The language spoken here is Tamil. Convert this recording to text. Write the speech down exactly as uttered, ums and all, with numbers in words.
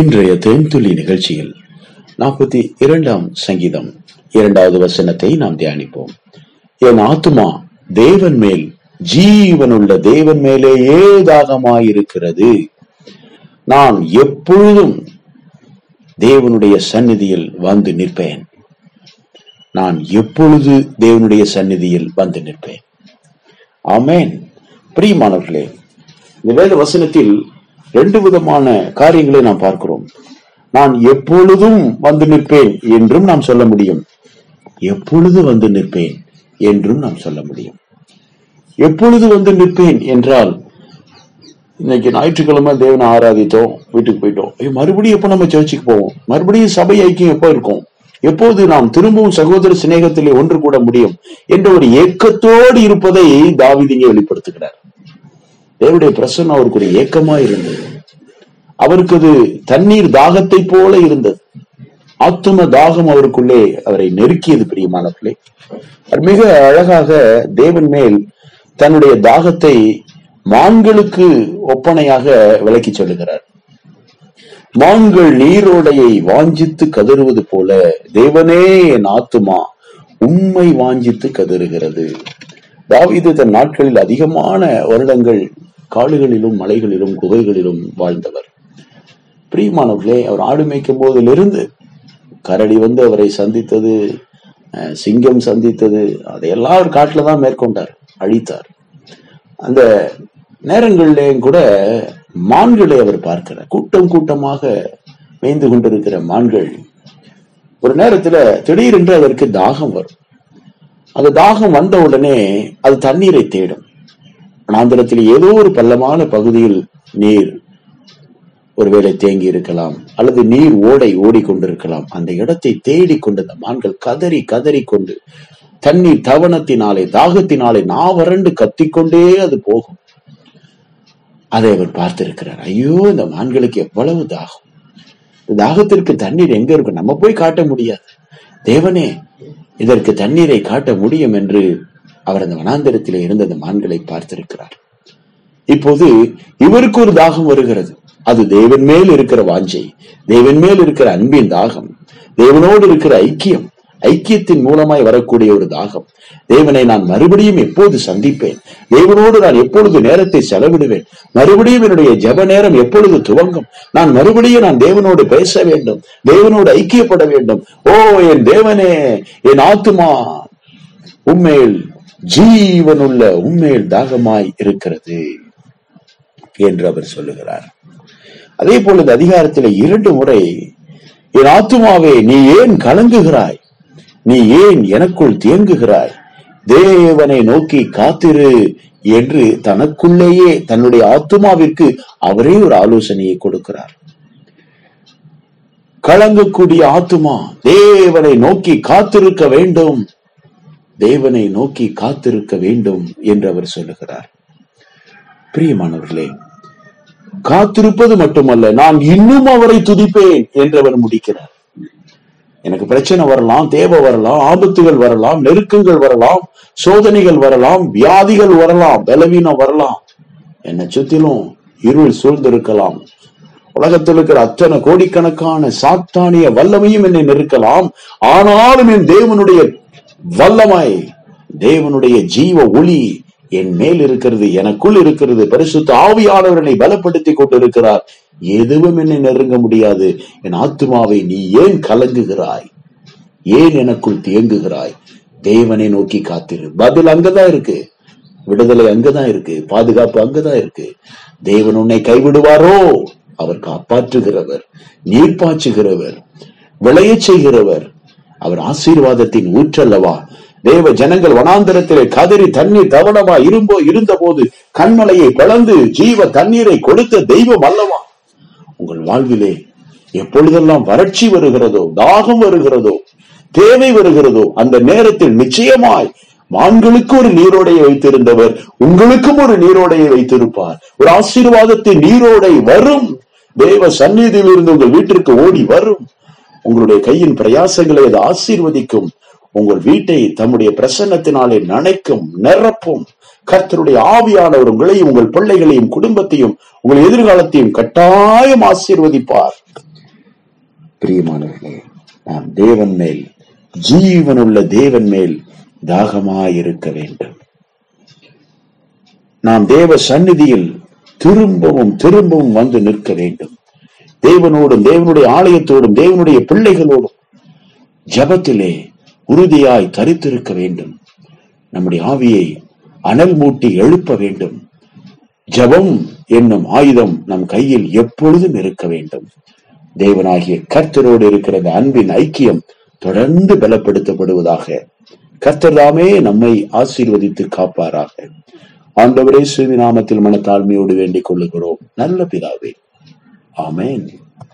இன்றைய தேன் துளி நிகழ்ச்சியில் நாற்பத்தி இரண்டாம் சங்கீதம் இரண்டாவது வசனத்தை நாம் தியானிப்போம். என் ஆத்துமா தேவன் மேல், ஜீவனுள்ள தேவன் மேலேயே தாகமாயிருக்கிறது. நான் எப்பொழுதும் தேவனுடைய சந்நிதியில் வந்து நிற்பேன். நான் எப்பொழுது தேவனுடைய சந்நிதியில் வந்து நிற்பேன். ஆமேன். பிரியமானவர்களே, இந்த வேத வசனத்தில் ரெண்டு விதமான காரியங்களை நாம் பார்க்கிறோம். நான் எப்பொழுதும் வந்து நிற்பேன் என்றும் நாம் சொல்ல முடியும், எப்பொழுது வந்து நிற்பேன் என்றும் நாம் சொல்ல முடியும். எப்பொழுது வந்து நிற்பேன் என்றால், இன்னைக்கு ஞாயிற்றுக்கிழமை தேவனை ஆராதித்தோம், வீட்டுக்கு போயிட்டோம், மறுபடியும் எப்போ நம்ம சர்ச்சுக்கு போவோம், மறுபடியும் சபை ஐக்கியம் எப்போ இருக்கும், எப்போது நாம் திரும்பவும் சகோதர சிநேகத்திலே ஒன்று கூட முடியும் என்ற ஒரு ஏக்கத்தோடு இருப்பதை தாவீதிலே வெளிப்படுத்துகிறார். தேவனுடைய பிரசன்னம் அவருக்கு ஒரு ஏக்கமா இருந்தது. அவருக்கு அது தண்ணீர் தாகத்தை போல இருந்தது. ஆத்தும தாகம் அவருக்குள்ளே அவரை நெருக்கியது. பிரியமானவர்களே, மிக அழகாக தேவன் மேல் தன்னுடைய தாகத்தை மான்களுக்கு ஒப்பனையாக விளக்கி சொல்லுகிறார். மான்கள் நீரோடையை வாஞ்சித்து கதறுவது போல தேவனே என் ஆத்துமா உம்மை வாஞ்சித்து கதறுகிறது. தாவீது தன் நாட்களில் அதிகமான வருடங்கள் காடுகளிலும் மலைகளிலும் குகைகளிலும் வாழ்ந்தவர். பிரியமானவர்களே, அவர் ஆடு மேய்க்கும் போதிலிருந்து கரடி வந்து அவரை சந்தித்தது, சிங்கம் சந்தித்தது, அதையெல்லாம் அவர் காட்டில் தான் மேற்கொண்டார், அழித்தார். அந்த நேரங்களிலேயும் கூட மான்களை அவர் பார்க்கிறார். கூட்டம் கூட்டமாக மேய்ந்து கொண்டிருக்கிற மான்கள் ஒரு நேரத்துல திடீரென்று அதற்கு தாகம் வரும். அந்த தாகம் வந்த உடனே அது தண்ணீரை தேடும். ஆந்திரத்தில் ஏதோ ஒரு பள்ளமான பகுதியில் நீர் ஒருவேளை தேங்கி இருக்கலாம், அல்லது நீர் ஓடை ஓடிக்கொண்டிருக்கலாம். அந்த இடத்தை தேடி கொண்டு அந்த மான்கள் கதறி கதறி கொண்டு தண்ணீர் தவணத்தினாலே தாகத்தினாலே நாவரண்டு கத்திக்கொண்டே அது போகும். அதை அவர் பார்த்திருக்கிறார். ஐயோ, இந்த மான்களுக்கு எவ்வளவு தாகம், இந்த தாகத்திற்கு தண்ணீர் எங்க இருக்கு, நம்ம போய் காட்ட முடியாது, தேவனே இதற்கு தண்ணீரை காட்ட முடியும் என்று அவர் அந்த வனாந்திரத்திலே இருந்த அந்த மான்களை பார்த்திருக்கிறார். இப்போது இவருக்கு ஒரு தாகம் வருகிறது. அது தேவன் மேல் இருக்கிற வாஞ்சை, தேவன் மேல் இருக்கிற அன்பின் தாகம், தேவனோடு இருக்கிற ஐக்கியம், ஐக்கியத்தின் மூலமாய் வரக்கூடிய ஒரு தாகம். தேவனை நான் மறுபடியும் எப்போது சந்திப்பேன், தேவனோடு நான் எப்பொழுது நேரத்தை செலவிடுவேன், மறுபடியும் என்னுடைய ஜெப நேரம் எப்பொழுது துவங்கும், நான் மறுபடியும் நான் தேவனோடு பேச வேண்டும், தேவனோடு ஐக்கியப்பட வேண்டும். ஓ என் தேவனே, என் ஆத்துமா உம்மேல், ஜீவனுள்ள உம்மேல் தாகமாய் இருக்கிறது என்று அவர் சொல்லுகிறார். அதே போல இந்த அதிகாரத்திலே இரண்டு முறை என் ஆத்துமாவே நீ ஏன் கலங்குகிறாய், நீ ஏன் எனக்குள் தேங்குகிறாய், தேவனை நோக்கி காத்திரு என்று தனக்குள்ளேயே தன்னுடைய ஆத்துமாவிற்கு அவரே ஒரு ஆலோசனையை கொடுக்கிறார். கலங்கக்கூடிய ஆத்துமா தேவனை நோக்கி காத்திருக்க வேண்டும், தேவனை நோக்கி காத்திருக்க வேண்டும் என்று அவர் சொல்லுகிறார். பிரியமானவர்களே, காத்திருப்பது மட்டுமல்ல, நான் இன்னும் அவரை துதிப்பேன் என்று அவர் முடிக்கிறார். எனக்கு பிரச்சனை வரலாம், தேவை வரலாம், ஆபத்துகள் வரலாம், நெருக்கங்கள் வரலாம், சோதனைகள் வரலாம், வியாதிகள் வரலாம், பலவீனம் வரலாம், என்னை சுத்திலும் இருள் சூழ்ந்திருக்கலாம், உலகத்தில் இருக்கிற அத்தனை கோடிக்கணக்கான சாத்தானிய வல்லமையும் என்னை நெருக்கலாம், ஆனாலும் என் தேவனுடைய வல்லமை, தேவனுடைய ஜீவ ஒளி என் மேல் இருக்கிறது, எனக்குள் இருக்கிறது, பரிசுத்த ஆவியானவரை பலப்படுத்தி கொண்டிருக்கிறார், எதுவும் என்னை நெருங்க முடியாது. என் ஆத்துமாவை நீ ஏன் கலங்குகிறாய், ஏன் எனக்குள் தேங்குகிறாய், தேவனை நோக்கி காத்திரு. பதில் அங்கதான் இருக்கு, விடுதலை அங்கதான் இருக்கு, பாதுகாப்பு அங்கதான் இருக்கு. தேவன் உன்னை கைவிடுவாரோ? அவர் காப்பாற்றுகிறவர், நீர் பாய்ச்சுகிறவர், விளைய செய்கிறவர், அவர் ஆசீர்வாதத்தின் ஊற்றல்லவா. தேவ ஜனங்கள் வனாந்தரத்திலே கதறி தண்ணீர் தவணமா இரும்போ இருந்த போது கண்மலையை பிளந்து ஜீவ தண்ணீரை கொடுத்த தெய்வம் அல்லவா. உங்கள் வாழ்விலே எப்பொழுதெல்லாம் வறட்சி வருகிறதோ, தாகம் வருகிறதோ, தேவை வருகிறதோ, அந்த நேரத்தில் நிச்சயமாய் மான்களுக்கு ஒரு நீரோடையை வைத்திருந்தவர் உங்களுக்கும் ஒரு நீரோடையை வைத்திருப்பார். ஒரு ஆசீர்வாதத்தின் நீரோடை வரும், தேவ சந்நிதியில் இருந்து உங்கள் வீட்டிற்கு ஓடி வரும். உங்களுடைய கையின் பிரயாசங்களை அது ஆசீர்வதிக்கும், உங்கள் வீட்டை தம்முடைய பிரசன்னத்தினாலே நனைக்கும், நிரப்பும். கர்த்தருடைய ஆவியானவர் உங்களை, உங்கள் பிள்ளைகளையும், குடும்பத்தையும், உங்கள் எதிர்காலத்தையும் கட்டாயம் ஆசீர்வதிப்பார். பிரியமானவர்களே, நாம் தேவன் மேல், ஜீவனுள்ள தேவன் மேல் தாகமாயிருக்க வேண்டும். நாம் தேவ சந்நிதியில் திரும்பவும் திரும்பவும் வந்து நிற்க வேண்டும். தேவனோடும், தேவனுடைய ஆலயத்தோடும், தேவனுடைய பிள்ளைகளோடும் ஜபத்திலே உறுதியாய் தரித்திருக்க வேண்டும். நம்முடைய ஆவியை அனல் மூட்டி எழுப்ப வேண்டும். ஜபம் என்னும் ஆயுதம் நம் கையில் எப்பொழுதும் இருக்க வேண்டும். தேவனாகிய கர்த்தரோடு இருக்கிற அன்பின் ஐக்கியம் தொடர்ந்து பலப்படுத்தப்படுவதாக. கர்த்தர் தாமே நம்மை ஆசீர்வதித்து காப்பாராக. ஆண்டவரே, சுவிநாமத்தில் மனத்தாழ்மையோடு வேண்டிக் கொள்ளுகிறோம் நல்ல பிதாவே. ஆமென்.